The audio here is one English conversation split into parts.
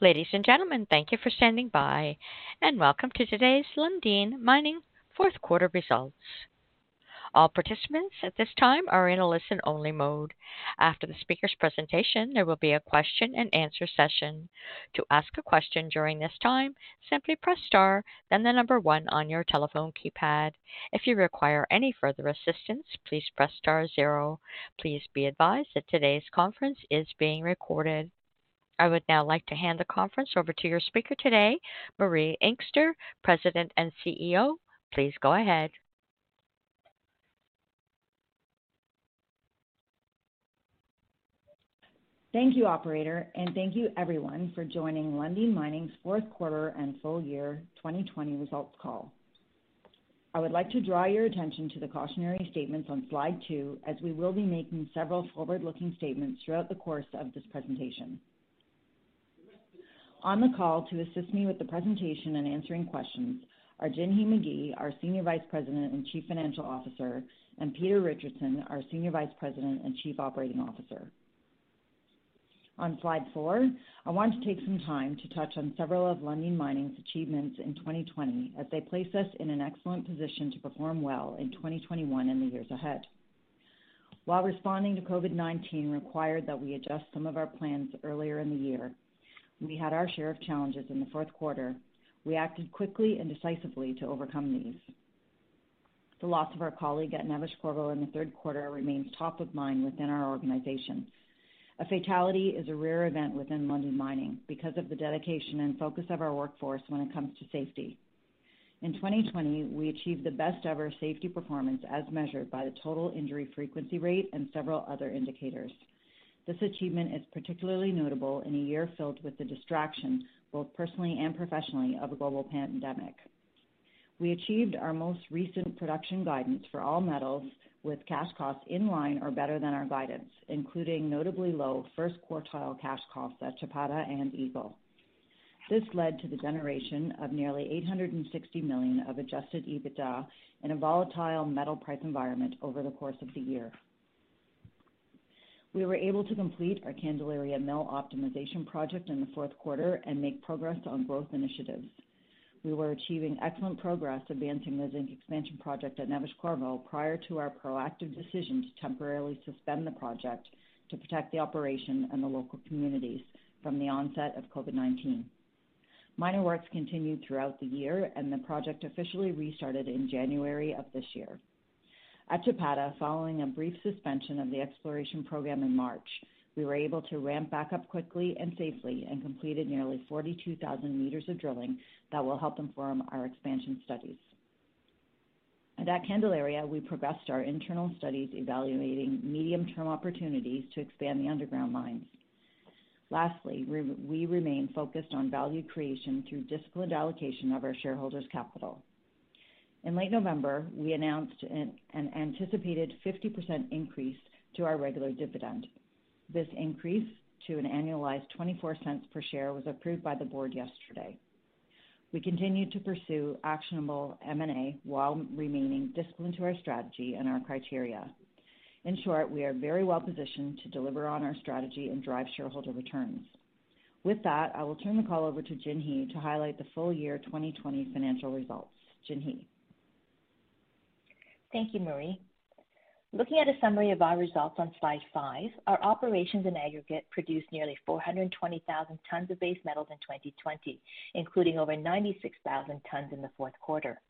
Ladies and gentlemen, thank you for standing by, and welcome to today's Lundin Mining fourth quarter results. All participants at this time are in a listen-only mode. After the speaker's presentation, there will be a question and answer session. To ask a question during this time, simply press star, then the number 1 on your telephone keypad. If you require any further assistance, please press star 0. Please be advised that today's conference is being recorded. I would now like to hand the conference over to your speaker today, Marie Inkster, President and CEO. Please go ahead. Thank you, operator, and thank you everyone for joining Lundin Mining's fourth quarter and full year 2020 results call. I would like to draw your attention to the cautionary statements on slide 2, as we will be making several forward-looking statements throughout the course of this presentation. On the call to assist me with the presentation and answering questions are Jinhee McGee, our Senior Vice President and Chief Financial Officer, and Peter Richardson, our Senior Vice President and Chief Operating Officer. On slide 4, I want to take some time to touch on several of Lundin Mining's achievements in 2020, as they place us in an excellent position to perform well in 2021 and the years ahead. While responding to COVID-19 required that we adjust some of our plans earlier in the year, we had our share of challenges in the fourth quarter. We acted quickly and decisively to overcome these. The loss of our colleague at Neves-Corvo in the third quarter remains top of mind within our organization. A fatality is a rare event within Lundin Mining because of the dedication and focus of our workforce when it comes to safety. In 2020, we achieved the best ever safety performance as measured by the total injury frequency rate and several other indicators. This achievement is particularly notable in a year filled with the distraction, both personally and professionally, of a global pandemic. We achieved our most recent production guidance for all metals with cash costs in line or better than our guidance, including notably low first quartile cash costs at Chapada and Eagle. This led to the generation of nearly $860 million of adjusted EBITDA in a volatile metal price environment over the course of the year. We were able to complete our Candelaria mill optimization project in the fourth quarter and make progress on growth initiatives. We were achieving excellent progress advancing the zinc expansion project at Neves-Corvo prior to our proactive decision to temporarily suspend the project to protect the operation and the local communities from the onset of COVID-19. Minor works continued throughout the year, and the project officially restarted in January of this year. At Chapada, following a brief suspension of the exploration program in March, we were able to ramp back up quickly and safely and completed nearly 42,000 meters of drilling that will help inform our expansion studies. And at Candelaria, we progressed our internal studies evaluating medium-term opportunities to expand the underground mines. Lastly, we remain focused on value creation through disciplined allocation of our shareholders' capital. In late November, we announced an anticipated 50% increase to our regular dividend. This increase to an annualized 24 cents per share was approved by the board yesterday. We continue to pursue actionable M&A while remaining disciplined to our strategy and our criteria. In short, we are very well positioned to deliver on our strategy and drive shareholder returns. With that, I will turn the call over to Jinhee to highlight the full year 2020 financial results. Jinhee. Thank you, Marie. Looking at a summary of our results on slide 5, our operations in aggregate produced nearly 420,000 tons of base metals in 2020, including over 96,000 tons in the fourth quarter.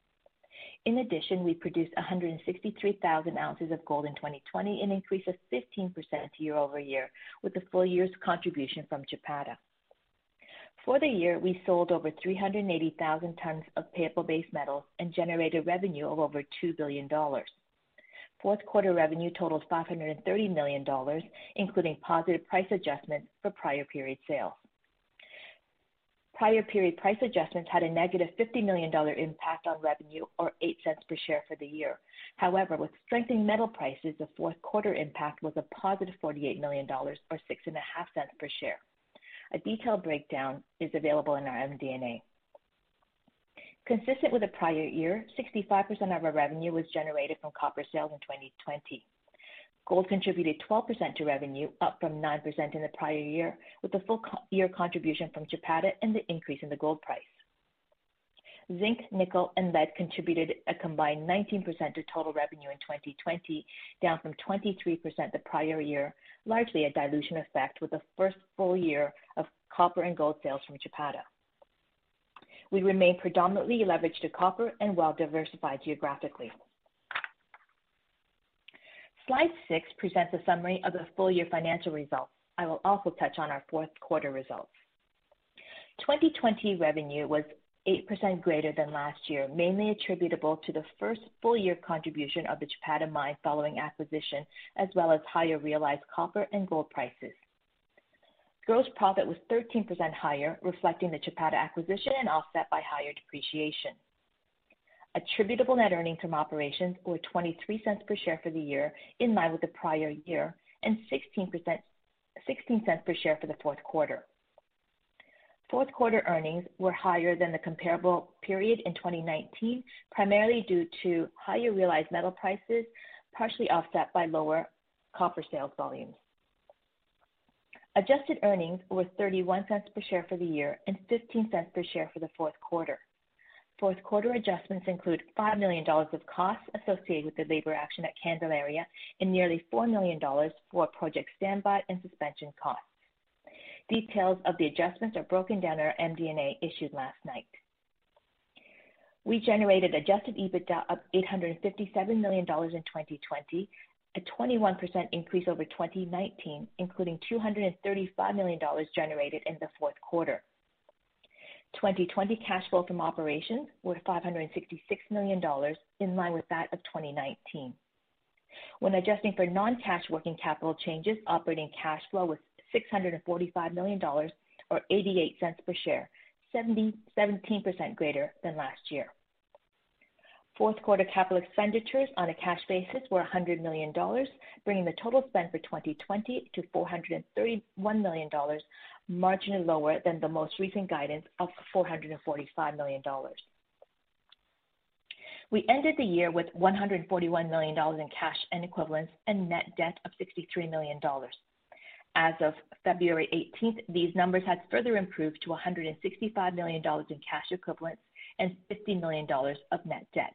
In addition, we produced 163,000 ounces of gold in 2020, an increase of 15% year over year, with the full year's contribution from Chapada. For the year, we sold over 380,000 tons of payable base metals and generated revenue of over $2 billion. Fourth quarter revenue totaled $530 million, including positive price adjustments for prior period sales. prior period price adjustments had a negative $50 million impact on revenue, or 8 cents per share for the year. However, with strengthening metal prices, the fourth quarter impact was a positive $48 million, or 6.5 cents per share. A detailed breakdown is available in our MD&A. Consistent with the prior year, 65% of our revenue was generated from copper sales in 2020. Gold contributed 12% to revenue, up from 9% in the prior year, with a full year contribution from Chapada and the increase in the gold price. Zinc, nickel, and lead contributed a combined 19% to total revenue in 2020, down from 23% the prior year, largely a dilution effect with the first full year of copper and gold sales from Chapada. We remain predominantly leveraged to copper and well diversified geographically. Slide 6 presents a summary of the full-year financial results. I will also touch on our fourth quarter results. 2020 revenue was 8% greater than last year, mainly attributable to the first full-year contribution of the Chapada mine following acquisition, as well as higher realized copper and gold prices. Gross profit was 13% higher, reflecting the Chapada acquisition and offset by higher depreciation. Attributable net earnings from operations were 23 cents per share for the year, in line with the prior year, and 16 cents per share for the fourth quarter. Fourth quarter earnings were higher than the comparable period in 2019, primarily due to higher realized metal prices, partially offset by lower copper sales volumes. Adjusted earnings were 31 cents per share for the year and 15 cents per share for the fourth quarter. Fourth quarter adjustments include $5 million of costs associated with the labor action at Candelaria and nearly $4 million for project standby and suspension costs. Details of the adjustments are broken down in our MD&A issued last night. We generated adjusted EBITDA of $857 million in 2020, a 21% increase over 2019, including $235 million generated in the fourth quarter. 2020 cash flow from operations were $566 million, in line with that of 2019. When adjusting for non-cash working capital changes, operating cash flow was $645 million, or 88 cents per share, 17% greater than last year. Fourth quarter capital expenditures on a cash basis were $100 million, bringing the total spend for 2020 to $431 million, marginally lower than the most recent guidance of $445 million. We ended the year with $141 million in cash and equivalents and net debt of $63 million. As of February 18th, these numbers had further improved to $165 million in cash equivalents and $50 million of net debt.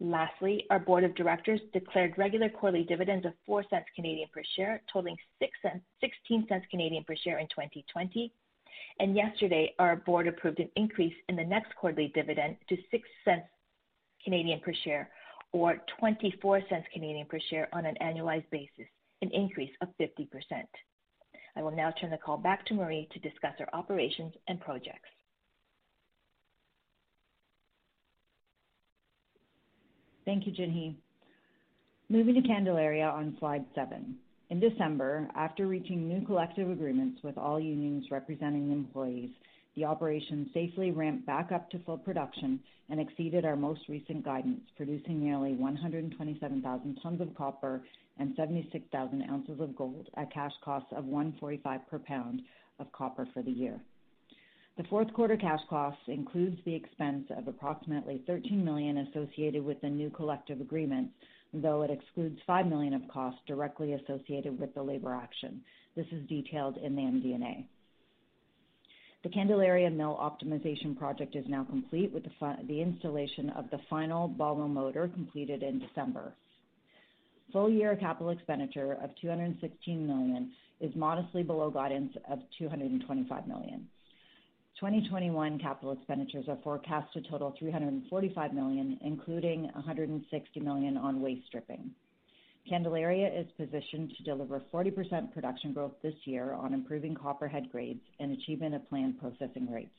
Lastly, our board of directors declared regular quarterly dividends of 4 cents Canadian per share, totaling 16 cents Canadian per share in 2020. And yesterday, our board approved an increase in the next quarterly dividend to 6 cents Canadian per share, or 24 cents Canadian per share on an annualized basis, an increase of 50%. I will now turn the call back to Marie to discuss our operations and projects. Thank you, Jinhee. Moving to Candelaria on slide 7. In December, after reaching new collective agreements with all unions representing employees, the operation safely ramped back up to full production and exceeded our most recent guidance, producing nearly 127,000 tons of copper and 76,000 ounces of gold at cash costs of $1.45 per pound of copper for the year. The fourth quarter cash costs includes the expense of approximately $13 million associated with the new collective agreements, though it excludes $5 million of costs directly associated with the labor action. This is detailed in the MD&A. The Candelaria Mill Optimization Project is now complete with the installation of the final ball mill motor completed in December. Full year capital expenditure of $216 million is modestly below guidance of $225 million. 2021 capital expenditures are forecast to total $345 million, including $160 million on waste stripping. Candelaria is positioned to deliver 40% production growth this year on improving copper head grades and achievement of planned processing rates.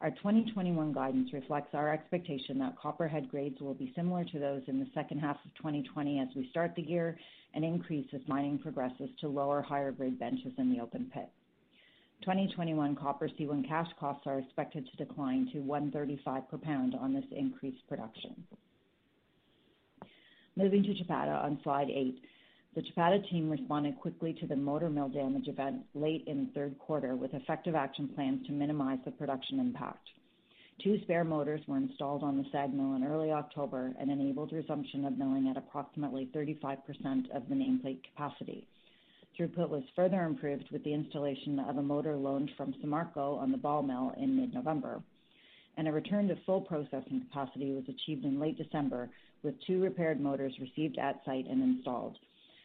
Our 2021 guidance reflects our expectation that copper head grades will be similar to those in the second half of 2020 as we start the year and increase as mining progresses to lower, higher grade benches in the open pit. 2021 copper C1 cash costs are expected to decline to $1.35 per pound on this increased production. Moving to Chapada on slide 8, the Chapada team responded quickly to the motor mill damage event late in the third quarter with effective action plans to minimize the production impact. 2 spare motors were installed on the SAG mill in early October and enabled resumption of milling at approximately 35% of the nameplate capacity. Throughput was further improved with the installation of a motor loaned from Samarco on the ball mill in mid-November, and a return to full processing capacity was achieved in late December with 2 repaired motors received at site and installed.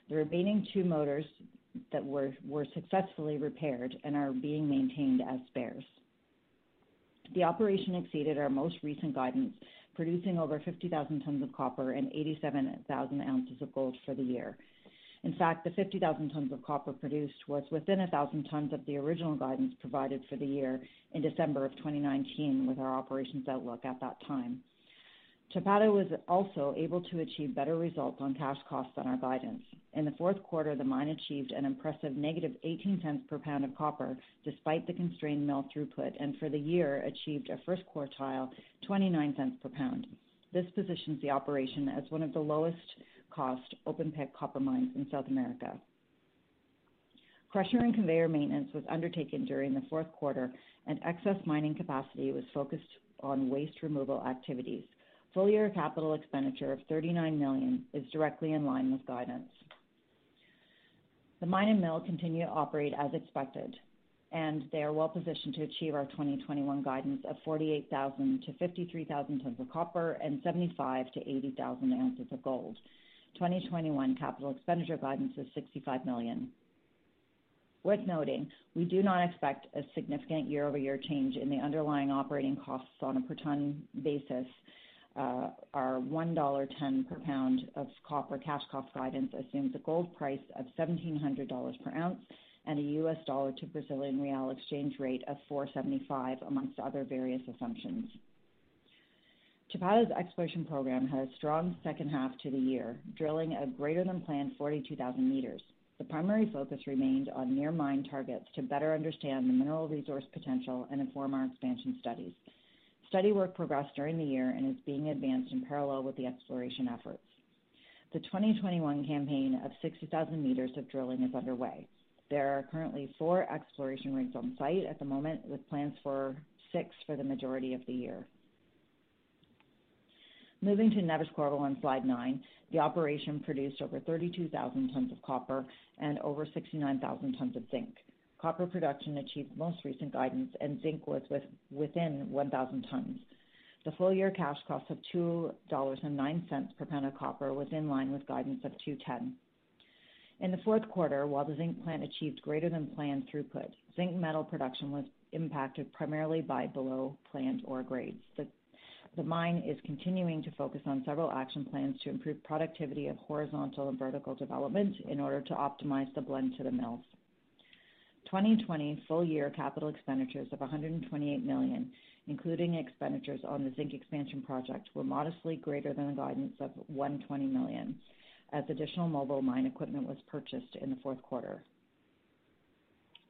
The remaining 2 motors that were successfully repaired and are being maintained as spares. The operation exceeded our most recent guidance, producing over 50,000 tons of copper and 87,000 ounces of gold for the year. In fact, the 50,000 tons of copper produced was within 1,000 tons of the original guidance provided for the year in December of 2019 with our operations outlook at that time. Chapada was also able to achieve better results on cash costs than our guidance. In the fourth quarter, the mine achieved an impressive negative 18 cents per pound of copper despite the constrained mill throughput, and for the year achieved a first quartile 29 cents per pound. This positions the operation as one of the lowest cost open-pit copper mines in South America. Crusher and conveyor maintenance was undertaken during the fourth quarter, and excess mining capacity was focused on waste removal activities. Full-year capital expenditure of $39 million is directly in line with guidance. The mine and mill continue to operate as expected, and they are well positioned to achieve our 2021 guidance of 48,000 to 53,000 tons of copper and 75 to 80,000 ounces of gold. 2021 capital expenditure guidance is $65 million. Worth noting, we do not expect a significant year-over-year change in the underlying operating costs on a per ton basis. Our $1.10 per pound of copper cash cost guidance assumes a gold price of $1,700 per ounce and a U.S. dollar to Brazilian real exchange rate of 4.75, amongst other various assumptions. Chapada's exploration program had a strong second half to the year, drilling a greater than planned 42,000 meters. The primary focus remained on near mine targets to better understand the mineral resource potential and inform our expansion studies. Study work progressed during the year and is being advanced in parallel with the exploration efforts. The 2021 campaign of 60,000 meters of drilling is underway. There are currently 4 exploration rigs on site at the moment, with plans for 6 for the majority of the year. Moving to Neves-Corvo on slide 9, the operation produced over 32,000 tons of copper and over 69,000 tons of zinc. Copper production achieved most recent guidance, and zinc was within 1,000 tons. The full-year cash cost of $2.09 per pound of copper was in line with guidance of $2.10. In the fourth quarter, while the zinc plant achieved greater than planned throughput, zinc metal production was impacted primarily by below-planned ore grades. The mine is continuing to focus on several action plans to improve productivity of horizontal and vertical development in order to optimize the blend to the mills. 2020 full-year capital expenditures of $128 million, including expenditures on the zinc expansion project, were modestly greater than the guidance of $120 million, as additional mobile mine equipment was purchased in the fourth quarter.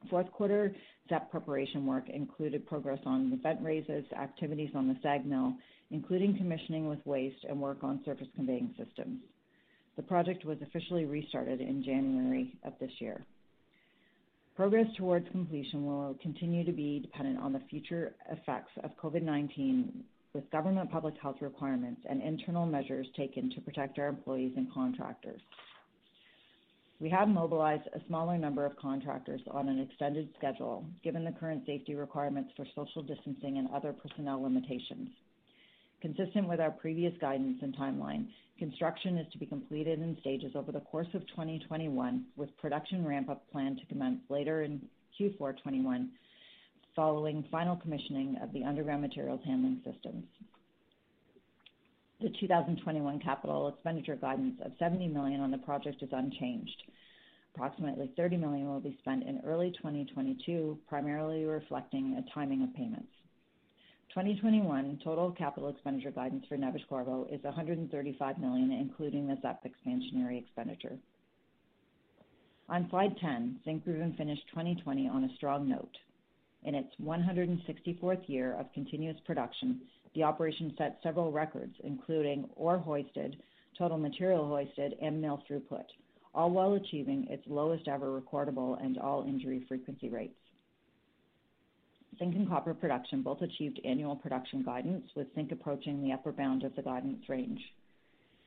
Fourth quarter ZEP preparation work included progress on the vent raises, activities on the SAG mill, including commissioning with waste and work on surface conveying systems. The project was officially restarted in January of this year. Progress towards completion will continue to be dependent on the future effects of COVID-19 with government public health requirements and internal measures taken to protect our employees and contractors. We have mobilized a smaller number of contractors on an extended schedule, given the current safety requirements for social distancing and other personnel limitations. Consistent with our previous guidance and timeline, construction is to be completed in stages over the course of 2021, with production ramp-up planned to commence later in Q4 21, following final commissioning of the underground materials handling systems. The 2021 capital expenditure guidance of $70 million on the project is unchanged. Approximately $30 million will be spent in early 2022, primarily reflecting a timing of payments. 2021 total capital expenditure guidance for Neves-Corvo is $135 million, including the ZEP expansionary expenditure. On slide 10, Zinkgruvan finished 2020 on a strong note. In its 164th year of continuous production, the operation set several records, including ore hoisted, total material hoisted, and mill throughput, all while achieving its lowest ever recordable and all-injury frequency rates. Zinc and copper production both achieved annual production guidance, with zinc approaching the upper bound of the guidance range.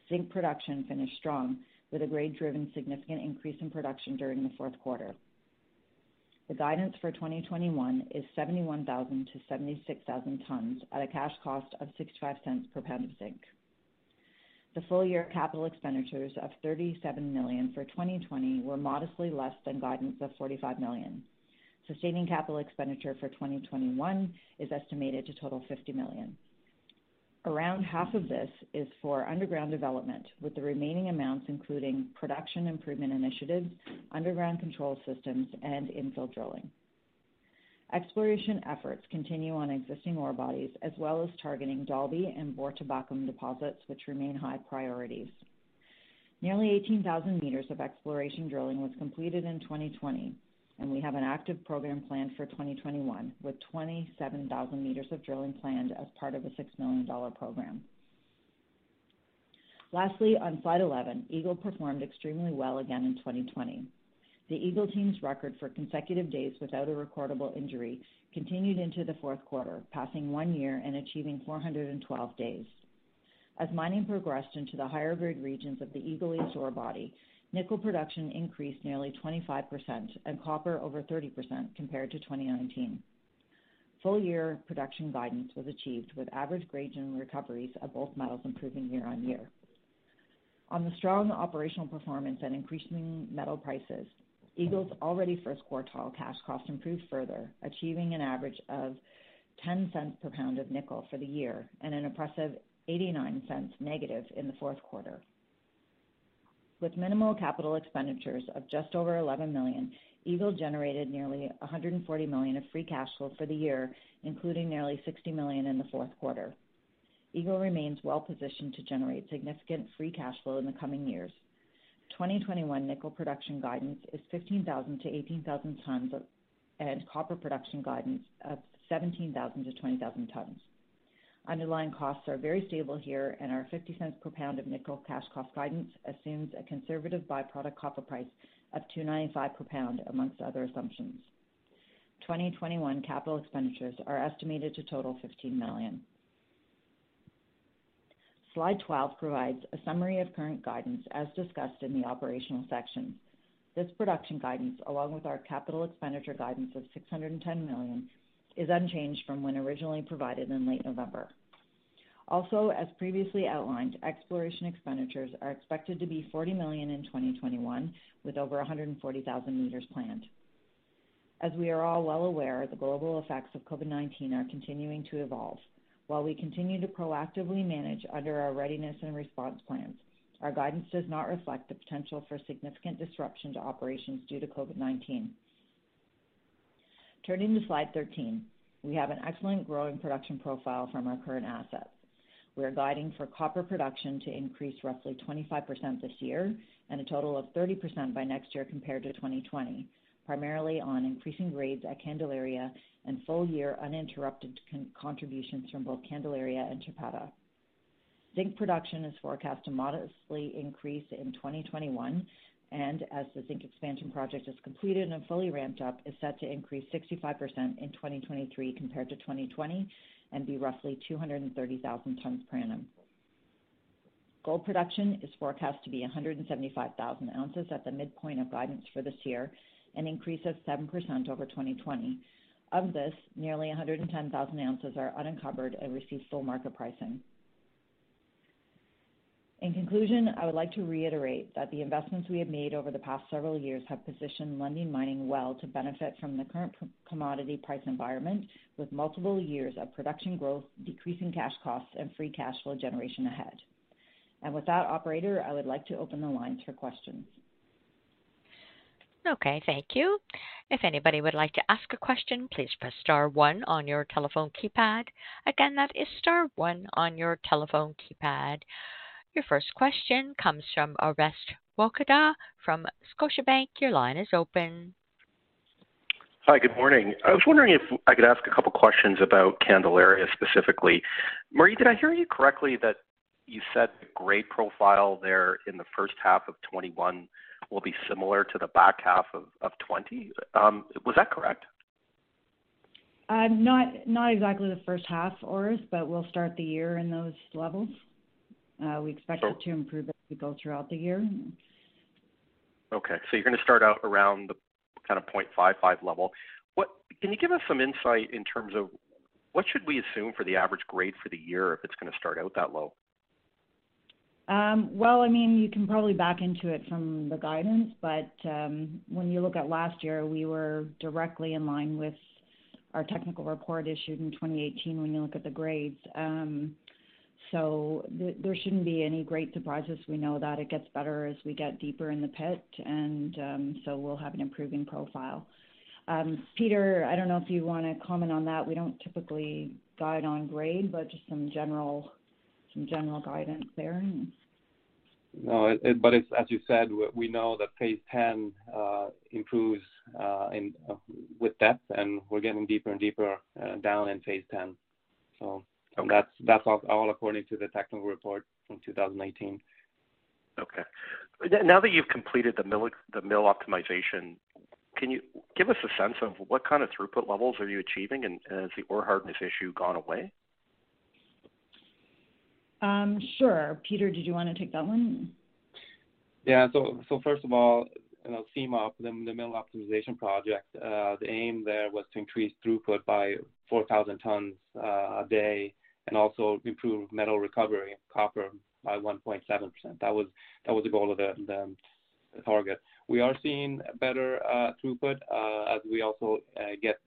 Zinc production finished strong, with a grade-driven significant increase in production during the fourth quarter. The guidance for 2021 is 71,000 to 76,000 tons at a cash cost of 65 cents per pound of zinc. The full-year capital expenditures of $37 million for 2020 were modestly less than guidance of $45 million. Sustaining capital expenditure for 2021 is estimated to total $50 million. Around half of this is for underground development, with the remaining amounts including production improvement initiatives, underground control systems, and infill drilling. Exploration efforts continue on existing ore bodies, as well as targeting Dalby and Bourtobakum deposits, which remain high priorities. Nearly 18,000 meters of exploration drilling was completed in 2020, and we have an active program planned for 2021, with 27,000 meters of drilling planned as part of a $6 million program. Lastly, on slide 11, Eagle performed extremely well again in 2020. The Eagle team's record for consecutive days without a recordable injury continued into the fourth quarter, passing 1 year and achieving 412 days. As mining progressed into the higher grade regions of the Eagle East ore body, nickel production increased nearly 25% and copper over 30% compared to 2019. Full year production guidance was achieved with average grades and recoveries of both metals improving year on year. On the strong operational performance and increasing metal prices, Eagle's already first quartile cash cost improved further, achieving an average of 10 cents per pound of nickel for the year and an impressive 89 cents negative in the fourth quarter. With minimal capital expenditures of just over $11 million, Eagle generated nearly $140 million of free cash flow for the year, including nearly $60 million in the fourth quarter. Eagle remains well positioned to generate significant free cash flow in the coming years. 2021 nickel production guidance is 15,000 to 18,000 tons and copper production guidance of 17,000 to 20,000 tons. Underlying costs are very stable here, and our 50 cents per pound of nickel cash cost guidance assumes a conservative byproduct copper price of $2.95 per pound, amongst other assumptions. 2021 capital expenditures are estimated to total $15 million. Slide 12 provides a summary of current guidance as discussed in the operational section. This production guidance, along with our capital expenditure guidance of $610 million, is unchanged from when originally provided in late November. Also, as previously outlined, exploration expenditures are expected to be $40 million in 2021, with over 140,000 meters planned. As we are all well aware, the global effects of COVID-19 are continuing to evolve. While we continue to proactively manage under our readiness and response plans, our guidance does not reflect the potential for significant disruption to operations due to COVID-19. Turning to slide 13, we have an excellent growing production profile from our current assets. We are guiding for copper production to increase roughly 25% this year and a total of 30% by next year compared to 2020, primarily on increasing grades at Candelaria and full-year uninterrupted contributions from both Candelaria and Chapada. Zinc production is forecast to modestly increase in 2021, and as the zinc expansion project is completed and fully ramped up, is set to increase 65% in 2023 compared to 2020 and be roughly 230,000 tons per annum. Gold production is forecast to be 175,000 ounces at the midpoint of guidance for this year, an increase of 7% over 2020. Of this, nearly 110,000 ounces are unencumbered and receive full market pricing. In conclusion, I would like to reiterate that the investments we have made over the past several years have positioned Lundin Mining well to benefit from the current commodity price environment, with multiple years of production growth, decreasing cash costs, and free cash flow generation ahead. And with that, operator, I would like to open the lines for questions. Okay, thank you. If anybody would like to ask a question, please press star one on your telephone keypad. Again, that is star one on your telephone keypad. Your first question comes from Orest Wowkodaw from Scotiabank. Your line is open. Hi, good morning. I was wondering if I could ask a couple questions about Candelaria specifically. Marie, did I hear you correctly that you said the grade profile there in the first half of 21 will be similar to the back half of 20? Was that correct? Not exactly the first half, Oris, but we'll start the year in those levels. We expect it to improve as we go throughout the year. Okay, so you're going to start out around the kind of 0.55 level. Can you give us some insight in terms of what should we assume for the average grade for the year if it's going to start out that low? Well, I mean, you can probably back into it from the guidance, but when you look at last year, we were directly in line with our technical report issued in 2018 when you look at the grades. So there shouldn't be any great surprises. We know that it gets better as we get deeper in the pit, and so we'll have an improving profile. Peter, I don't know if you want to comment on that. We don't typically guide on grade, but just some general guidance there. No, but it's, as you said, we know that phase 10 improves with depth, and we're getting deeper and deeper down in phase 10. So okay. That's all according to the technical report from 2018. Okay. Now that you've completed the mill optimization, can you give us a sense of what kind of throughput levels are you achieving, and has the ore hardness issue gone away? Sure. Peter, did you want to take that one? Yeah, so first of all, CMOP, the mill optimization project, the aim there was to increase throughput by 4,000 tons a day and also improve metal recovery, copper, by 1.7%. That was the goal of the target. We are seeing better throughput as we also get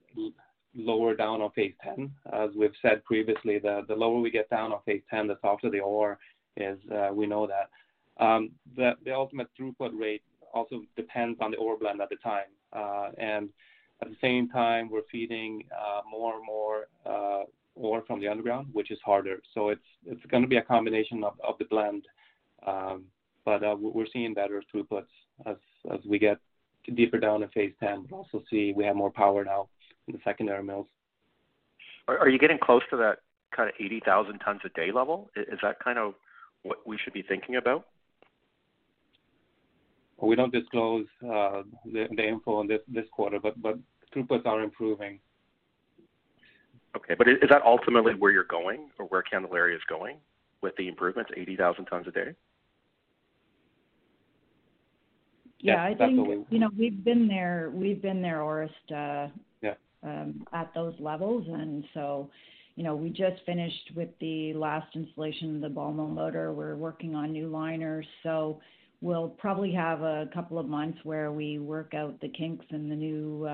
lower down on phase 10. As we've said previously, the lower we get down on phase 10, the softer the ore is. We know that. The ultimate throughput rate also depends on the ore blend at the time. And at the same time, we're feeding more and more ore from the underground, which is harder. So it's going to be a combination of the blend. But we're seeing better throughputs as we get deeper down in phase 10. We'll also see we have more power now in the secondary mills. Are you getting close to that kind of 80,000 tons a day level? Is that kind of what we should be thinking about? We don't disclose the info on this quarter, but throughputs are improving. Okay, but is that ultimately where you're going, or where Candelaria is going with the improvements, 80,000 tons a day? Yeah, yes, I think we've been there, Orest, at those levels, and so. We just finished with the last installation of the ball mill motor. We're working on new liners, so we'll probably have a couple of months where we work out the kinks and the new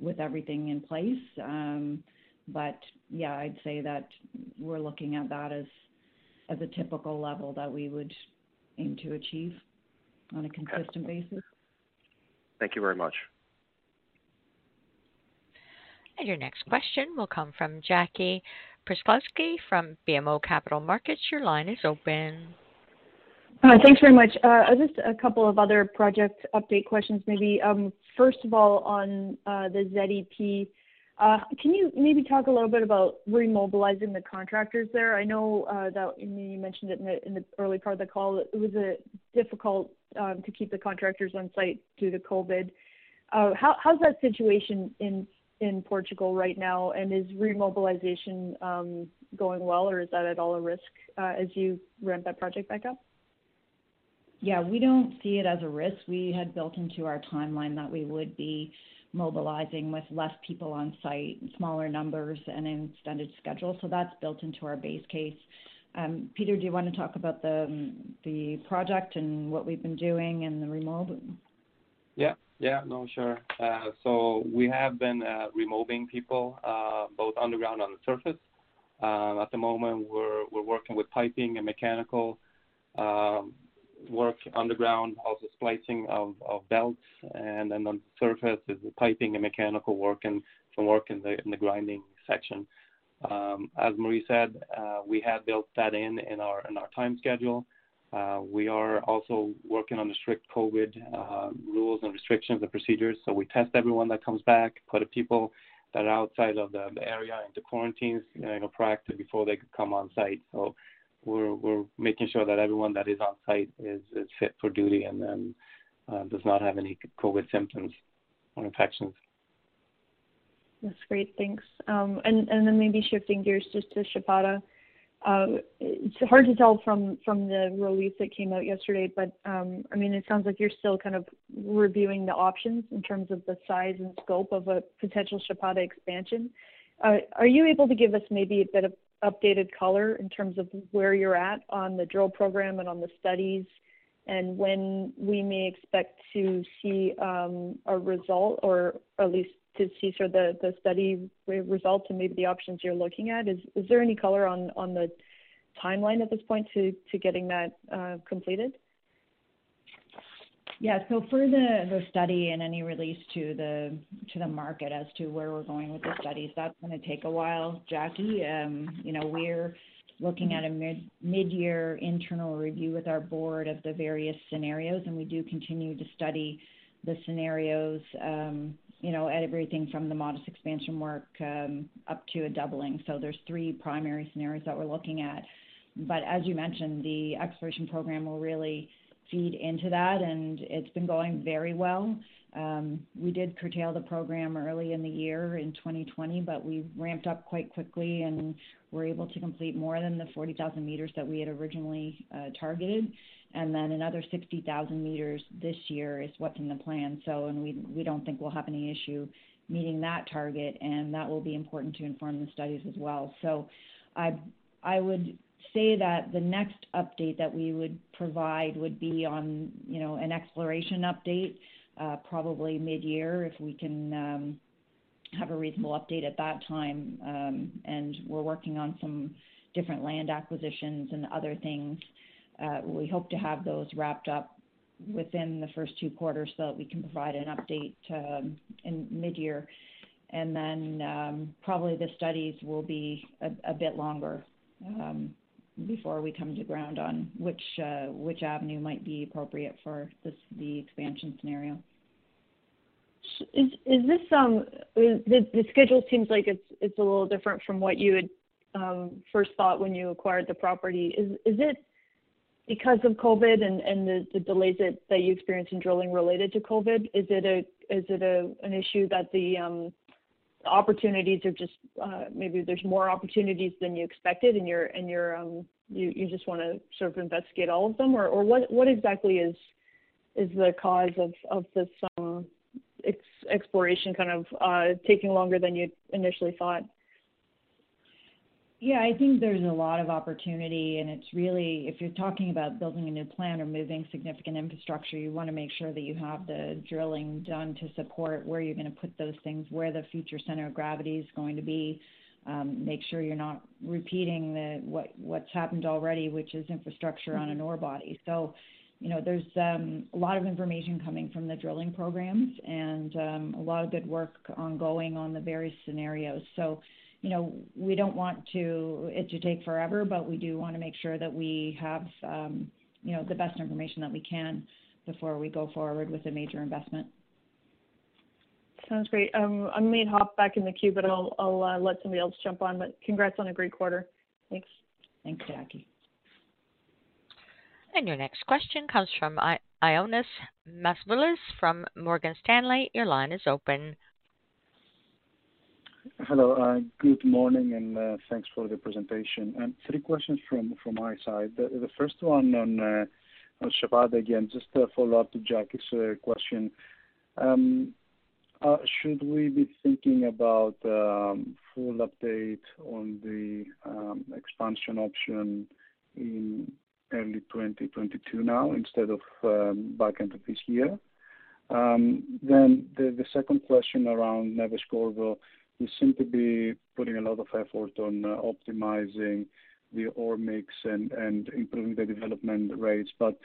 with everything in place. But yeah, I'd say that we're looking at that as a typical level that we would aim to achieve on a consistent basis. Thank you very much. And your next question will come from Jackie Przybylowski from BMO Capital Markets. Your line is open. Thanks very much. Just a couple of other project update questions, maybe. First of all, on the ZEP, can you maybe talk a little bit about remobilizing the contractors there? I know that you mentioned it in the early part of the call. It was difficult to keep the contractors on site due to COVID. How's that situation in Portugal right now, and is remobilization going well, or is that at all a risk as you ramp that project back up? Yeah, we don't see it as a risk. We had built into our timeline that we would be mobilizing with less people on site, smaller numbers, and an extended schedule. So that's built into our base case. Peter, do you want to talk about the project and what we've been doing and the remob? Sure. So we have been removing people, both underground and on the surface. At the moment, we're working with piping and mechanical work underground, also splicing of belts, and then on the surface is the piping and mechanical work and some work in the grinding section. As Marie said, we had built that in our time schedule. We are also working on the strict COVID rules and restrictions and procedures. So we test everyone that comes back, put people that are outside of the area into quarantines, proactive before they come on site. So we're making sure that everyone that is on site is fit for duty and then does not have any COVID symptoms or infections. That's great, thanks. And then maybe shifting gears just to Chapada. It's hard to tell from the release that came out yesterday, but I mean, it sounds like you're still kind of reviewing the options in terms of the size and scope of a potential Chapada expansion. Are you able to give us maybe a bit of updated color in terms of where you're at on the drill program and on the studies, and when we may expect to see a result, or at least to see sort of the study results and maybe the options you're looking at? Is there any color on the timeline at this point to getting that completed? Yeah, so for the study and any release to the market as to where we're going with the studies, that's going to take a while, Jackie. We're looking at a mid-year internal review with our board of the various scenarios, and we do continue to study the scenarios, everything from the modest expansion work up to a doubling. So there's three primary scenarios that we're looking at. But as you mentioned, the exploration program will really feed into that, and it's been going very well. We did curtail the program early in the year in 2020, but we ramped up quite quickly and were able to complete more than the 40,000 meters that we had originally targeted. And then another 60,000 meters this year is what's in the plan. So, and we don't think we'll have any issue meeting that target, and that will be important to inform the studies as well. So I would say that the next update that we would provide would be on, an exploration update, probably mid-year, if we can have a reasonable update at that time. And we're working on some different land acquisitions and other things. We hope to have those wrapped up within the first two quarters so that we can provide an update in mid-year. And then probably the studies will be a bit longer before we come to ground on which avenue might be appropriate for the expansion scenario. Is this the schedule seems like it's a little different from what you had first thought when you acquired the property. Is it because of COVID and the delays that you experienced in drilling related to COVID? Is it an issue that the opportunities are just maybe there's more opportunities than you expected, and you just want to sort of investigate all of them, or what exactly is the cause of this exploration kind of taking longer than you initially thought? Yeah, I think there's a lot of opportunity, and it's really, if you're talking about building a new plant or moving significant infrastructure, you want to make sure that you have the drilling done to support where you're going to put those things, where the future center of gravity is going to be. Make sure you're not repeating what's happened already, which is infrastructure on an ore body. So, there's a lot of information coming from the drilling programs, and a lot of good work ongoing on the various scenarios. So, we don't want it to take forever, but we do want to make sure that we have, the best information that we can before we go forward with a major investment. Sounds great. I may hop back in the queue, but I'll let somebody else jump on. But congrats on a great quarter. Thanks. Thanks, Jackie. And your next question comes from Ioannis Masvoulas from Morgan Stanley. Your line is open. Hello. Good morning, and thanks for the presentation. Three questions from my side. The first one on Chapada again, just a follow-up to Jackie's question. Should we be thinking about full update on the expansion option in early 2022 now instead of back end of this year? Then the second question around Neves-Corvo. You seem to be putting a lot of effort on optimizing the ore mix and improving the development rates, but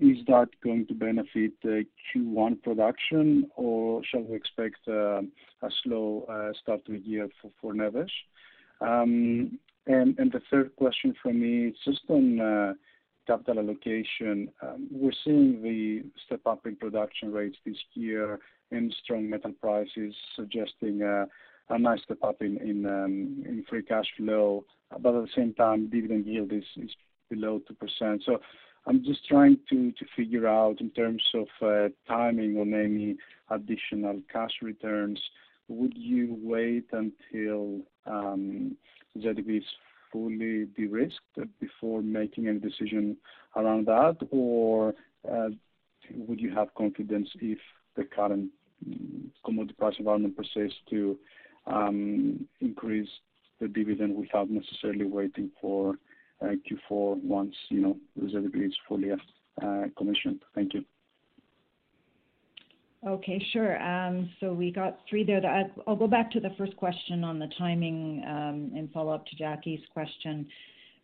is that going to benefit Q1 production, or shall we expect a slow start to the year for Neves? And the third question from me is just on capital allocation, we're seeing the step up in production rates this year and strong metal prices suggesting a nice step up in free cash flow, but at the same time, dividend yield is below 2%. So I'm just trying to figure out in terms of timing on any additional cash returns. Would you wait until ZDB is fully de-risked before making any decision around that, or would you have confidence if the current commodity price environment persists to increase the dividend without necessarily waiting for Q4 once, you know, the ZDB is fully commissioned? Thank you. Okay, sure. So we got three there. I'll go back to the first question on the timing and follow up to Jackie's question,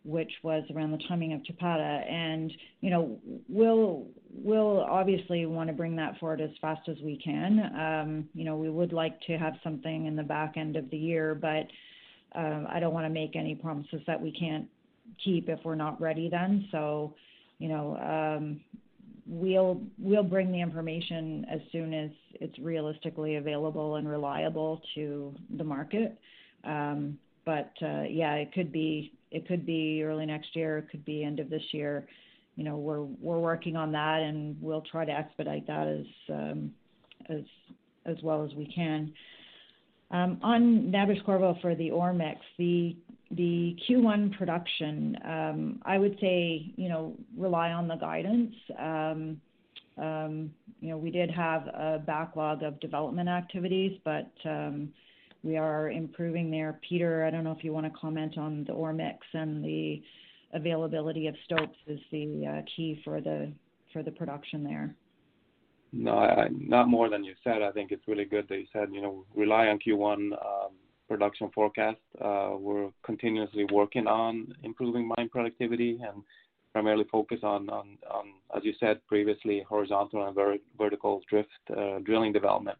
which was around the timing of Chapada. And, you know, we'll obviously want to bring that forward as fast as we can. You know, we would like to have something in the back end of the year, but I don't want to make any promises that we can't keep if we're not ready then. So, you know, we'll bring the information as soon as it's realistically available and reliable to the market. But it could be early next year. It could be end of this year. You know, we're working on that, and we'll try to expedite that as well as we can. On Neves-Corvo for the ore mix, the Q1 production, I would say, you know, rely on the guidance. You know, we did have a backlog of development activities, but we are improving there. Peter, I don't know if you want to comment on the ore mix, and the availability of stopes is the key for the production there. No, not more than you said. I think it's really good that you said, you know, rely on Q1 production forecast. We're continuously working on improving mine productivity and primarily focus on as you said previously, horizontal and vertical drift drilling development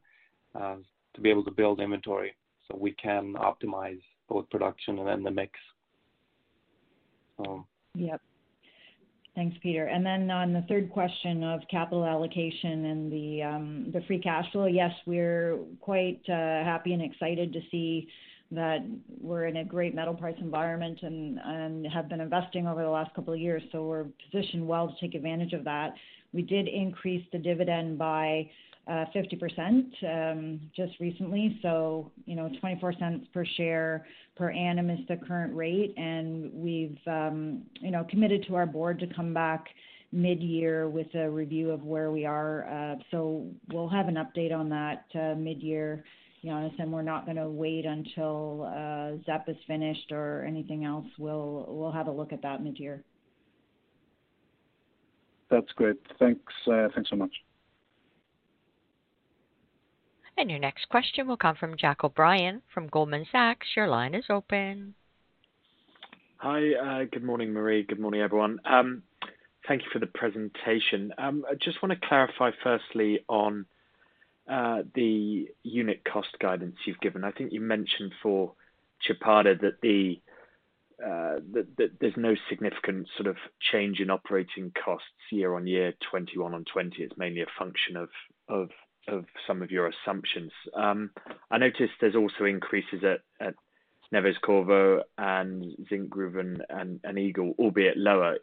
to be able to build inventory so we can optimize both production and then the mix. So. Yep. Thanks, Peter. And then on the third question of capital allocation and the free cash flow, yes, we're quite happy and excited to see that we're in a great metal price environment and have been investing over the last couple of years. So we're positioned well to take advantage of that. We did increase the dividend by 50% just recently. So, you know, 24 cents per share per annum is the current rate. And we've, you know, committed to our board to come back mid-year with a review of where we are. So we'll have an update on that mid-year, Jonas, and we're not going to wait until ZEP is finished or anything else. We'll have a look at that mid-year. That's great. Thanks so much. And your next question will come from Jack O'Brien from Goldman Sachs. Your line is open. Hi. Good morning, Marie. Good morning, everyone. Thank you for the presentation. I just want to clarify firstly on the unit cost guidance you've given. I think you mentioned for Chapada that that there's no significant sort of change in operating costs year on year, 21 on 20. It's mainly a function of some of your assumptions. I noticed there's also increases at Neves-Corvo and Zinkgruvan and Eagle, albeit lower.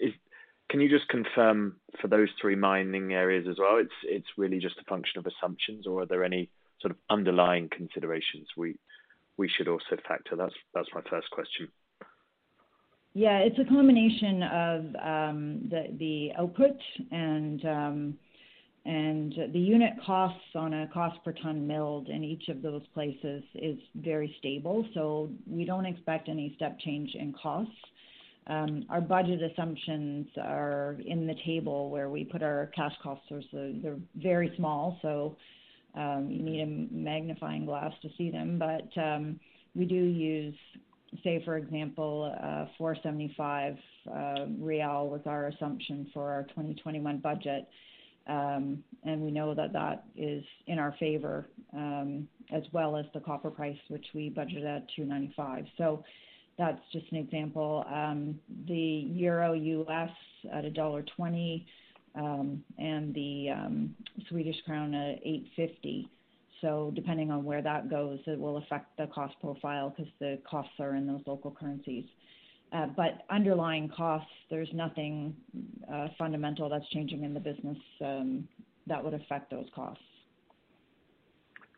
Can you just confirm for those three mining areas as well, it's really just a function of assumptions, or are there any sort of underlying considerations we should also factor? That's my first question. Yeah, it's a combination of the output and the unit costs on a cost per ton milled in each of those places is very stable. So we don't expect any step change in costs. Our budget assumptions are in the table where we put our cash costs. They're very small, so you need a magnifying glass to see them. But we do use, say, for example, 475 real was our assumption for our 2021 budget. And we know that is in our favor, as well as the copper price, which we budgeted at $2.95. So That's just an example. The euro US at $1.20 and the Swedish crown at 8.50. So depending on where that goes, it will affect the cost profile because the costs are in those local currencies. But underlying costs, there's nothing fundamental that's changing in the business that would affect those costs.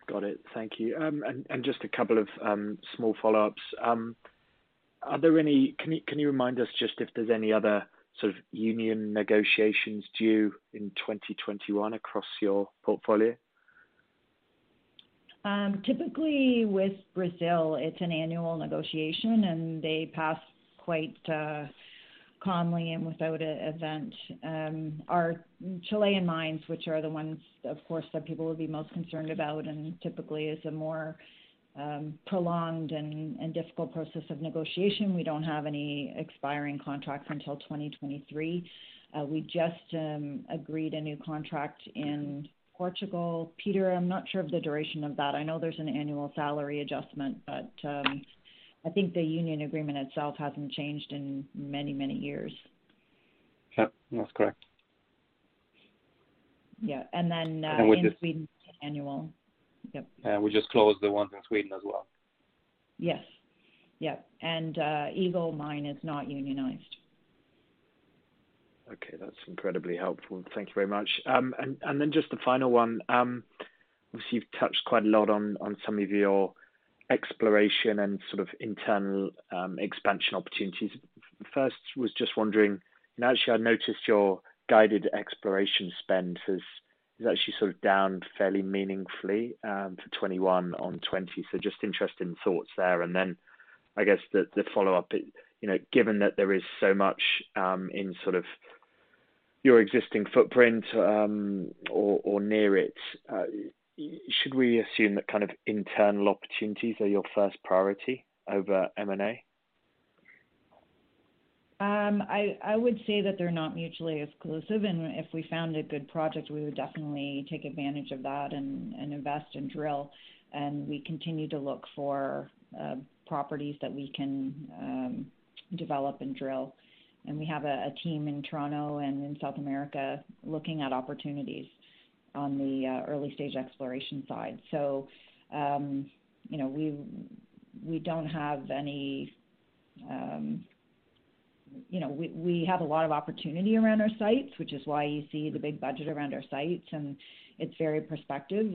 Got it. Thank you. And just a couple of small follow-ups. Are there any? Can you remind us just if there's any other sort of union negotiations due in 2021 across your portfolio? Typically with Brazil, it's an annual negotiation, and they pass quite calmly and without an event. Our Chilean mines, which are the ones, of course, that people will be most concerned about, and typically is a more prolonged and difficult process of negotiation. We don't have any expiring contracts until 2023. We just agreed a new contract in Portugal. Peter, I'm not sure of the duration of that. I know there's an annual salary adjustment, but I think the union agreement itself hasn't changed in many, many years. Yeah, that's correct. Yeah, and then in Sweden, annual. Yep. We just closed the ones in Sweden as well. Yes. Yep. And Eagle mine is not unionized. Okay, that's incredibly helpful. Thank you very much. And then just the final one. Obviously, you've touched quite a lot on some of your exploration and sort of internal expansion opportunities. First, was just wondering, and actually I noticed your guided exploration spend is actually sort of down fairly meaningfully for 21 on 20. So just interesting thoughts there. And then I guess the follow-up, you know, given that there is so much in sort of your existing footprint or near it, should we assume that kind of internal opportunities are your first priority over M&A? I would say that they're not mutually exclusive, and if we found a good project, we would definitely take advantage of that and invest and drill. And we continue to look for properties that we can develop and drill. And we have a team in Toronto and in South America looking at opportunities on the early stage exploration side. So, you know, we don't have any, you know, we have a lot of opportunity around our sites, which is why you see the big budget around our sites, and it's very prospective.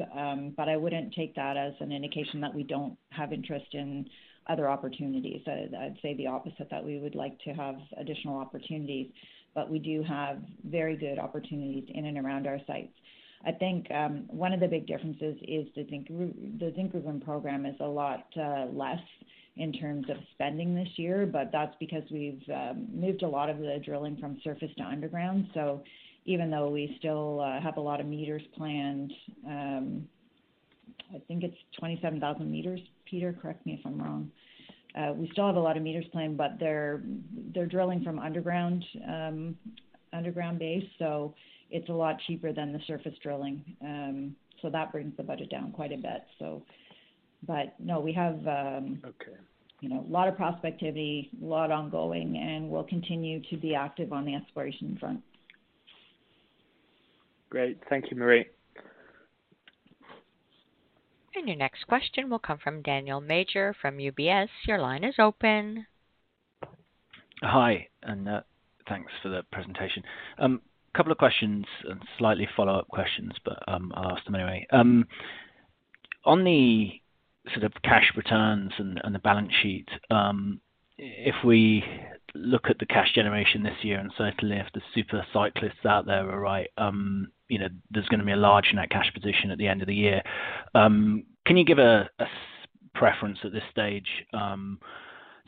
But I wouldn't take that as an indication that we don't have interest in other opportunities. I'd say the opposite, that we would like to have additional opportunities, but we do have very good opportunities in and around our sites. I think one of the big differences is the Zinkgruvan program is a lot less in terms of spending this year, but that's because we've moved a lot of the drilling from surface to underground. So even though we still have a lot of meters planned, I think it's 27,000 meters, Peter, correct me if I'm wrong. We still have a lot of meters planned, but they're drilling from underground base, so it's a lot cheaper than the surface drilling. So that brings the budget down quite a bit. So, but no, we have okay, you know, a lot of prospectivity, a lot ongoing, and we'll continue to be active on the exploration front. Great, thank you, Marie. And your next question will come from Daniel Major from UBS. Your line is open. Hi, and thanks for the presentation. Couple of questions and slightly follow-up questions, but I'll ask them anyway. On the sort of cash returns and the balance sheet, if we look at the cash generation this year, and certainly if the super cyclists out there are right, you know, there's going to be a large net cash position at the end of the year. Can you give a preference at this stage,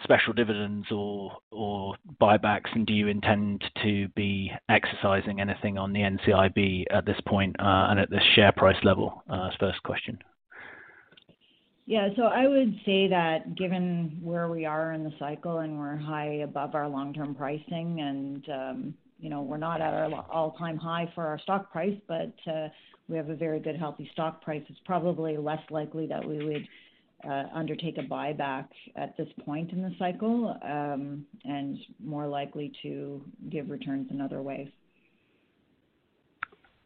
special dividends or buybacks, and do you intend to be exercising anything on the NCIB at this point and at this share price level? First question. Yeah, so I would say that given where we are in the cycle and we're high above our long-term pricing, and you know, we're not at our all-time high for our stock price, but we have a very good, healthy stock price, it's probably less likely that we would undertake a buyback at this point in the cycle, and more likely to give returns in other ways.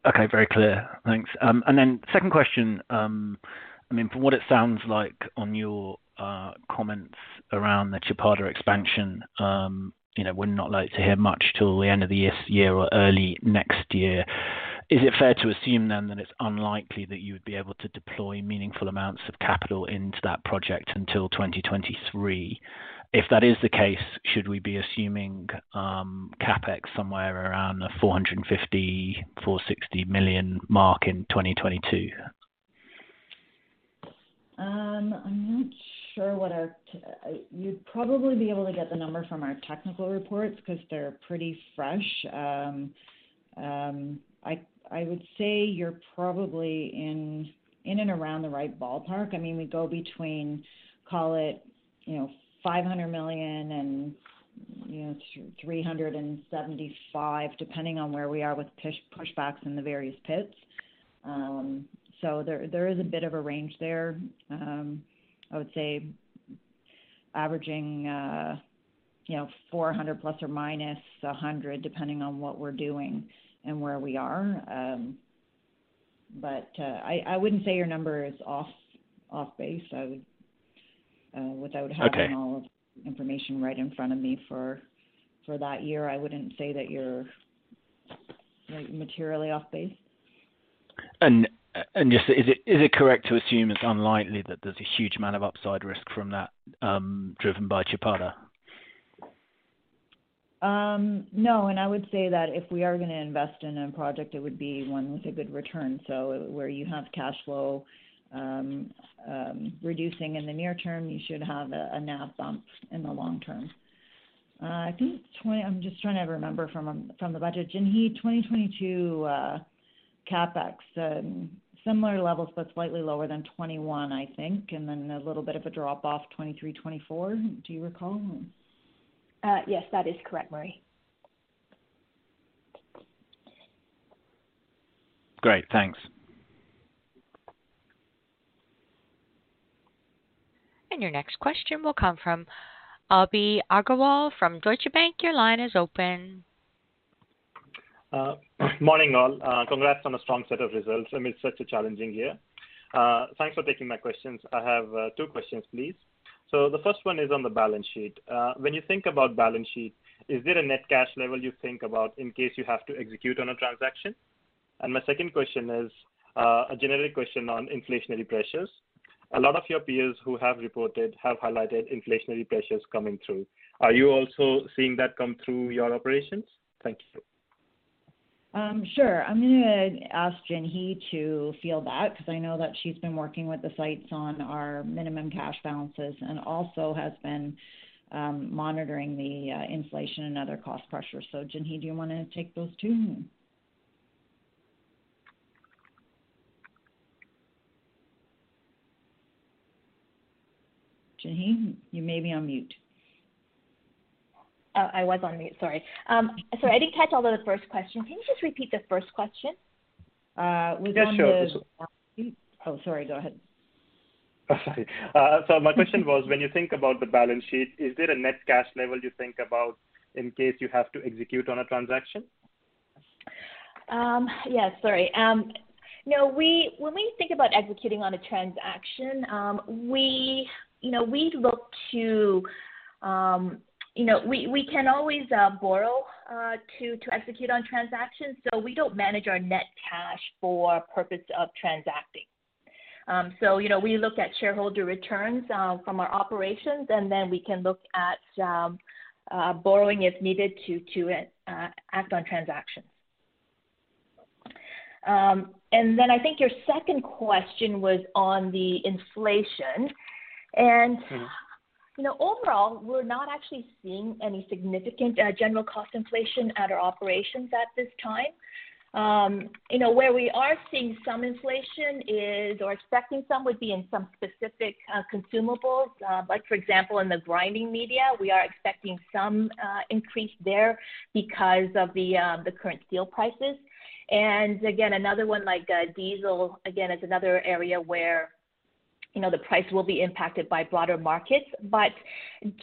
Okay, very clear. Thanks. And then second question, I mean, from what it sounds like on your comments around the Chapada expansion, you know, we're not likely to hear much till the end of this year or early next year. Is it fair to assume then that it's unlikely that you would be able to deploy meaningful amounts of capital into that project until 2023? If that is the case, should we be assuming CapEx somewhere around the 450, 460 million mark in 2022? I'm not sure what our you'd probably be able to get the number from our technical reports because they're pretty fresh. I would say you're probably in and around the right ballpark. I mean, we go between, call it, you know, 500 million and, you know, 375, depending on where we are with pushbacks in the various pits. So there is a bit of a range there. I would say averaging, you know, 400 plus or minus 100, depending on what we're doing and where we are. But I wouldn't say your number is off base. I would, without having all of the information right in front of me for that year, I wouldn't say that you're materially off base. And just is it correct to assume it's unlikely that there's a huge amount of upside risk from that, driven by Chapada? No, and I would say that if we are going to invest in a project, it would be one with a good return. So where you have cash flow reducing in the near term, you should have a NAV bump in the long term. I think I'm just trying to remember from the budget. Jinhee, 2022 CapEx, similar levels but slightly lower than 21, I think, and then a little bit of a drop off 23, 24. Do you recall? Yes, that is correct, Marie. Great, thanks. And your next question will come from Abhi Agarwal from Deutsche Bank. Your line is open. Morning, all. Congrats on a strong set of results amid such a challenging year. Thanks for taking my questions. I have 2 questions, please. So the first one is on the balance sheet. When you think about balance sheet, is there a net cash level you think about in case you have to execute on a transaction? And my second question is a generic question on inflationary pressures. A lot of your peers who have reported have highlighted inflationary pressures coming through. Are you also seeing that come through your operations? Thank you. Sure. I'm going to ask Jinhee to field that because I know that she's been working with the sites on our minimum cash balances and also has been monitoring the inflation and other cost pressures. So, Jinhee, do you want to take those 2? Jinhee, you may be on mute. Oh, I was on mute, sorry. Sorry, I didn't catch all of the first question. Can you just repeat the first question? Oh, sorry, go ahead. Oh, sorry. So my question was, when you think about the balance sheet, is there a net cash level you think about in case you have to execute on a transaction? Yeah, sorry. No, when we think about executing on a transaction, we look to... we can always borrow to execute on transactions, so we don't manage our net cash for purpose of transacting. We look at shareholder returns from our operations, and then we can look at borrowing if needed to act on transactions. And then I think your second question was on the inflation, and. Overall, we're not actually seeing any significant general cost inflation at our operations at this time. Where we are seeing some inflation is, or expecting some, would be in some specific consumables. Like, for example, in the grinding media, we are expecting some increase there because of the current steel prices. And, again, another one like diesel, again, is another area where you know, the price will be impacted by broader markets, but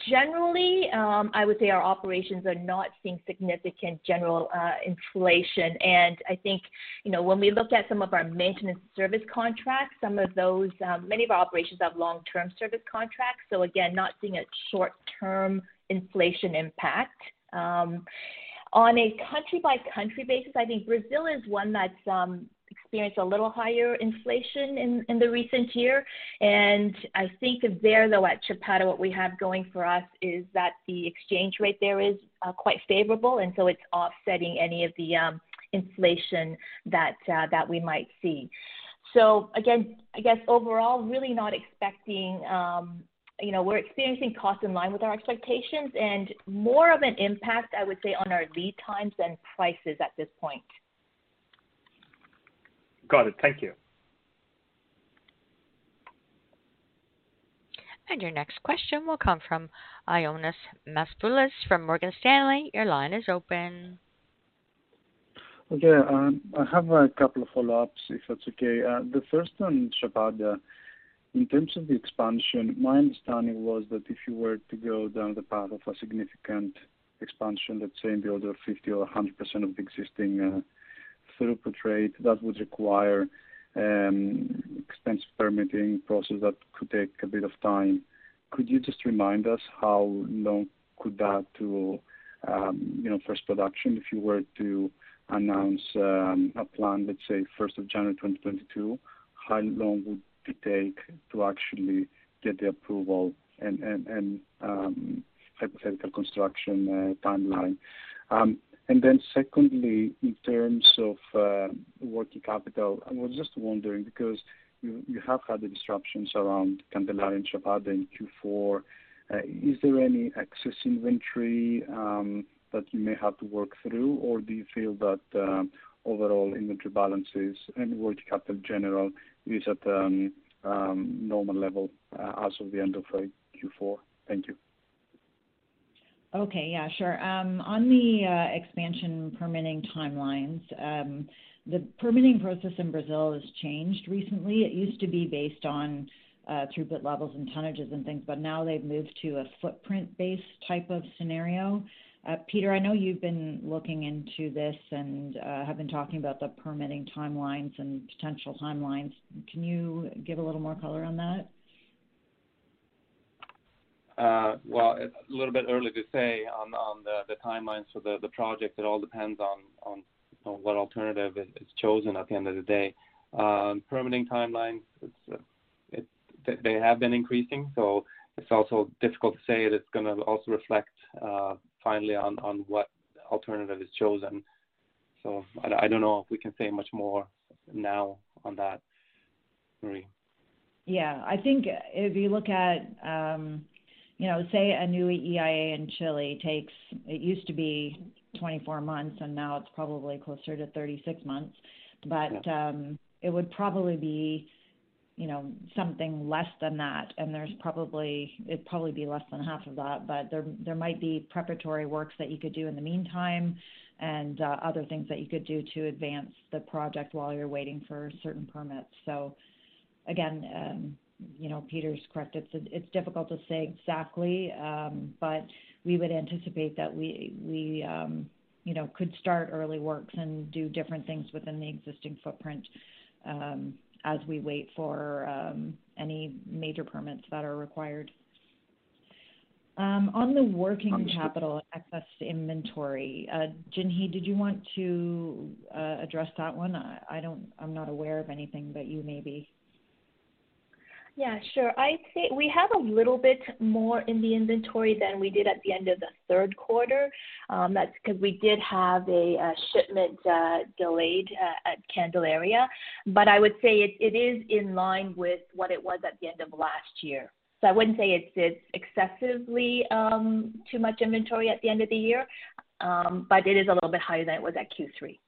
generally, I would say our operations are not seeing significant general inflation. And I think, you know, when we look at some of our maintenance service contracts, some of those, many of our operations have long-term service contracts. So again, not seeing a short-term inflation impact. On a country-by-country basis, I think Brazil is one that's experienced a little higher inflation in the recent year. And I think there, though, at Chapada, what we have going for us is that the exchange rate there is quite favorable, and so it's offsetting any of the inflation that we might see. So, again, I guess overall, really not expecting you know, we're experiencing costs in line with our expectations and more of an impact, I would say, on our lead times and prices at this point. Got it. Thank you. And your next question will come from Ioannis Maspoulas from Morgan Stanley. Your line is open. Okay. I have a couple of follow-ups, if that's okay. The first on Chapada. In terms of the expansion, my understanding was that if you were to go down the path of a significant expansion, let's say in the order of 50 or 100% of the existing throughput rate, that would require extensive permitting process that could take a bit of time. Could you just remind us how long could that to, you know, first production if you were to announce a plan, let's say 1st of January 2022, how long would to take to actually get the approval and hypothetical construction timeline? And then secondly, in terms of working capital, I was just wondering, because you have had the disruptions around Candelaria and Chapada in Q4. Is there any excess inventory that you may have to work through, or do you feel that overall inventory balances and working capital in general is at normal level as of the end of Q4? Thank you. Okay, yeah, sure. On the expansion permitting timelines, the permitting process in Brazil has changed recently. It used to be based on throughput levels and tonnages and things, but now they've moved to a footprint-based type of scenario. Peter, I know you've been looking into this and have been talking about the permitting timelines and potential timelines. Can you give a little more color on that? Well, it's a little bit early to say on the timelines for the project. It all depends on what alternative is chosen at the end of the day. Permitting timelines, they have been increasing, so it's also difficult to say. It's going to also reflect finally on what alternative is chosen. So I don't know if we can say much more now on that, Marie. Yeah, I think if you look at, you know, say a new EIA in Chile takes, it used to be 24 months and now it's probably closer to 36 months, but yeah. It would probably be, you know, something less than that, and there's probably, it'd probably be less than half of that, but there might be preparatory works that you could do in the meantime and other things that you could do to advance the project while you're waiting for certain permits. So again, you know, Peter's correct, it's difficult to say exactly, but we would anticipate that we you know, could start early works and do different things within the existing footprint as we wait for any major permits that are required. On the working capital excess inventory, Jinhee, did you want to address that one? I'm not aware of anything, but you may be. Yeah, sure. I'd say we have a little bit more in the inventory than we did at the end of the third quarter. That's because we did have a shipment delayed at Candelaria. But I would say it is in line with what it was at the end of last year. So I wouldn't say it's excessively too much inventory at the end of the year, but it is a little bit higher than it was at Q3.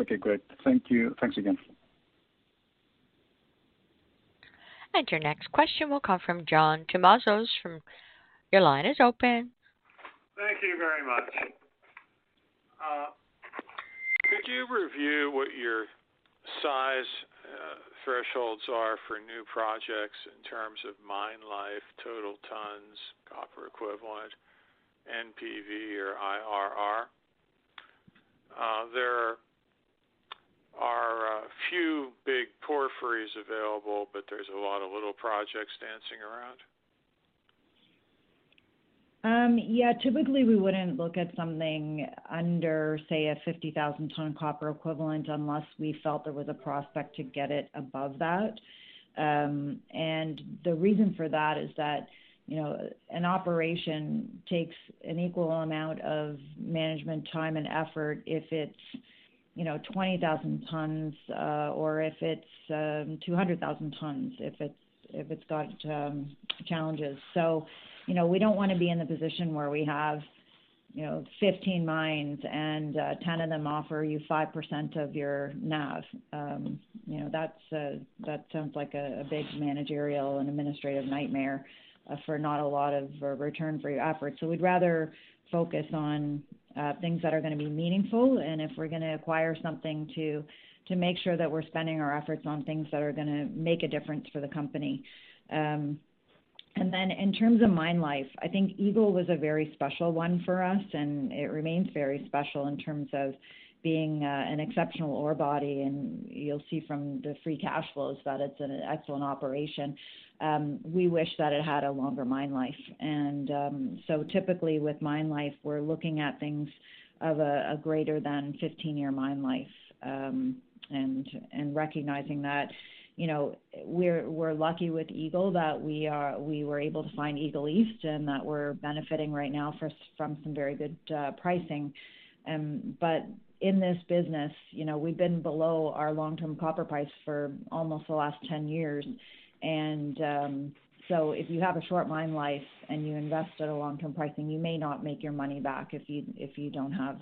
Okay, great. Thank you. Thanks again. And your next question will come from John Tumazos from, your line is open. Thank you very much. Could you review what your size thresholds are for new projects in terms of mine life, total tons, copper equivalent, NPV or IRR. There are few big porphyries available, but there's a lot of little projects dancing around. Yeah, typically we wouldn't look at something under, say, a 50,000 ton copper equivalent unless we felt there was a prospect to get it above that. And the reason for that is that, you know, an operation takes an equal amount of management time and effort if it's, you know, 20,000 tons or if it's 200,000 tons, if it's got challenges. So, you know, we don't want to be in the position where we have, you know, 15 mines and 10 of them offer you 5% of your NAV. You know, that sounds like a big managerial and administrative nightmare for not a lot of return for your efforts. So we'd rather focus on things that are going to be meaningful. And if we're going to acquire something, to make sure that we're spending our efforts on things that are going to make a difference for the company. And then in terms of mine life, I think Eagle was a very special one for us, and it remains very special in terms of being an exceptional ore body, and you'll see from the free cash flows that it's an excellent operation. We wish that it had a longer mine life, and so typically with mine life, we're looking at things of a greater than 15-year mine life, and recognizing that, you know, we're lucky with Eagle that we were able to find Eagle East, and that we're benefiting right now from some very good pricing. But in this business, you know, we've been below our long-term copper price for almost the last 10 years. And so if you have a short mine life and you invest at a long-term pricing, you may not make your money back if you don't have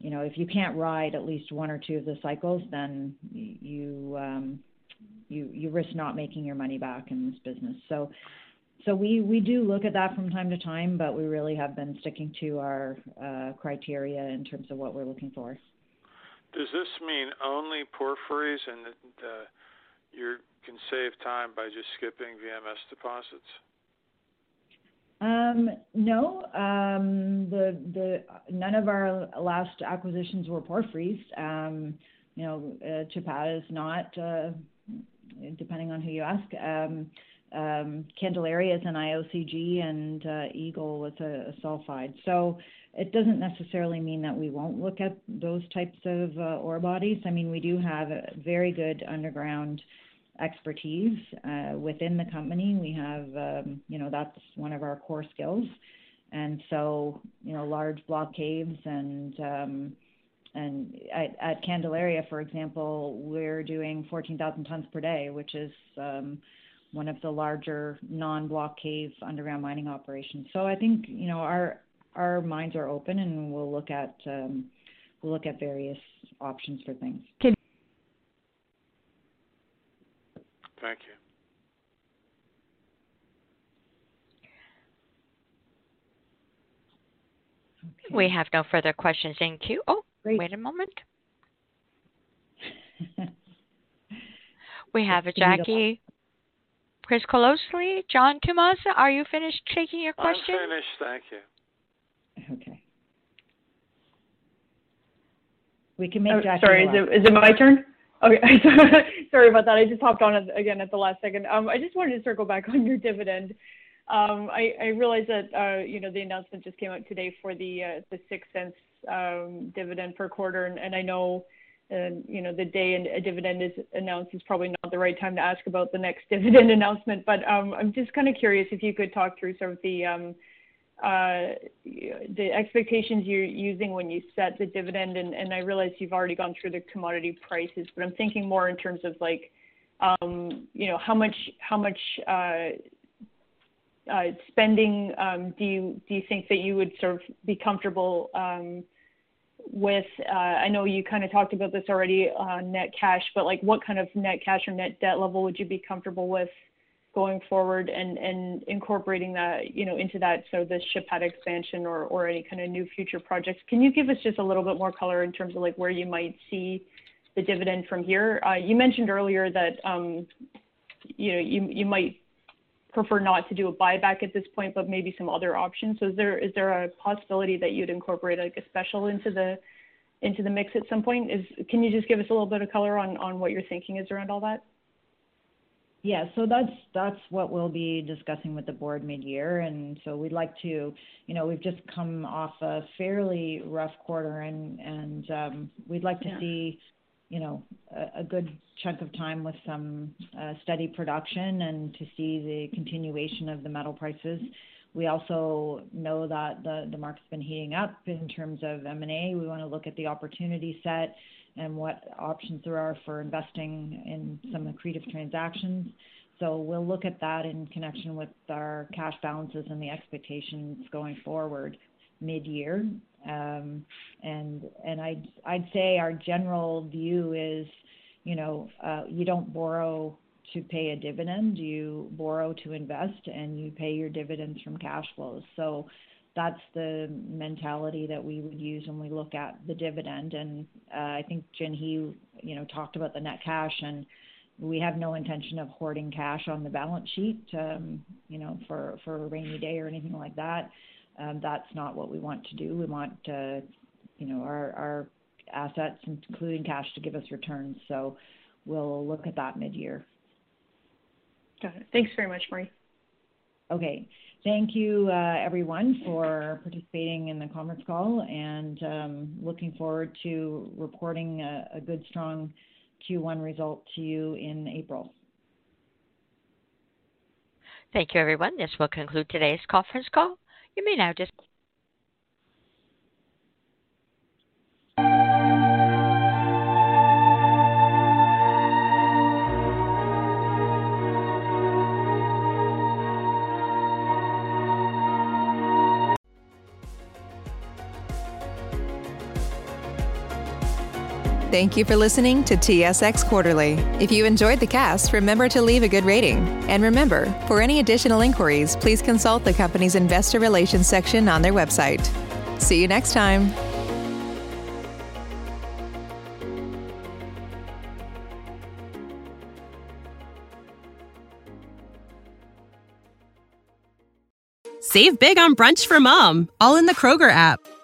you know, if you can't ride at least one or two of the cycles, then you risk not making your money back in this business. So we do look at that from time to time, but we really have been sticking to our criteria in terms of what we're looking for. Does this mean only porphyries, and that you can save time by just skipping VMS deposits? No, none of our last acquisitions were porphyries. You know, Chapada is not, depending on who you ask. Candelaria is an IOCG, and Eagle was a sulfide. So it doesn't necessarily mean that we won't look at those types of ore bodies. I mean, we do have a very good underground expertise within the company. We have, you know, that's one of our core skills. And so, you know, large block caves and at Candelaria, for example, we're doing 14,000 tons per day, which is one of the larger non-block cave underground mining operations. So I think, you know, our minds are open, and we'll look at various options for things. Thank you. Okay. We have no further questions in queue. Oh, great. Wait a moment. We have Jackie Priscolosi, John Tomasa. Are you finished taking your question? I'm finished, thank you. Okay. We can make Jackie. Sorry, is it my turn? Okay, sorry about that. I just hopped on again at the last second. I just wanted to circle back on your dividend. I realize that you know, the announcement just came out today for the 6 cents dividend per quarter, and I know you know, the day a dividend is announced is probably not the right time to ask about the next dividend announcement. But I'm just kind of curious if you could talk through sort of the expectations you're using when you set the dividend, and I realize you've already gone through the commodity prices, but I'm thinking more in terms of like, you know, how much spending do you think that you would sort of be comfortable with? I know you kind of talked about this already on net cash, but like, what kind of net cash or net debt level would you be comfortable with going forward, and incorporating that, you know, into that, so the Chapada expansion or any kind of new future projects? Can you give us just a little bit more color in terms of like where you might see the dividend from here. You mentioned earlier that you might prefer not to do a buyback at this point, but maybe some other options. So is there a possibility that you'd incorporate like a special into the mix at some point? Can you just give us a little bit of color on what your thinking is around all that? Yeah, so that's what we'll be discussing with the board mid-year, and so we'd like to, we've just come off a fairly rough quarter, and we'd like to see, a good chunk of time with some steady production and to see the continuation of the metal prices. We also know that the market's been heating up in terms of M&A. We want to look at the opportunity set and what options there are for investing in some accretive transactions. So we'll look at that in connection with our cash balances and the expectations going forward mid-year. And I'd say our general view is, you don't borrow to pay a dividend, you borrow to invest, and you pay your dividends from cash flows. So that's the mentality that we would use when we look at the dividend. And I think Jinhee, talked about the net cash, and we have no intention of hoarding cash on the balance sheet, for a rainy day or anything like that. That's not what we want to do. We want, our assets, including cash, to give us returns. So we'll look at that mid-year. Got it. Thanks very much, Marie. Okay. Thank you, everyone, for participating in the conference call, and looking forward to reporting a good, strong Q1 result to you in April. Thank you, everyone. This will conclude today's conference call. You may now just... Thank you for listening to TSX Quarterly. If you enjoyed the cast, remember to leave a good rating. And remember, for any additional inquiries, please consult the company's investor relations section on their website. See you next time. Save big on brunch for Mom, all in the Kroger app.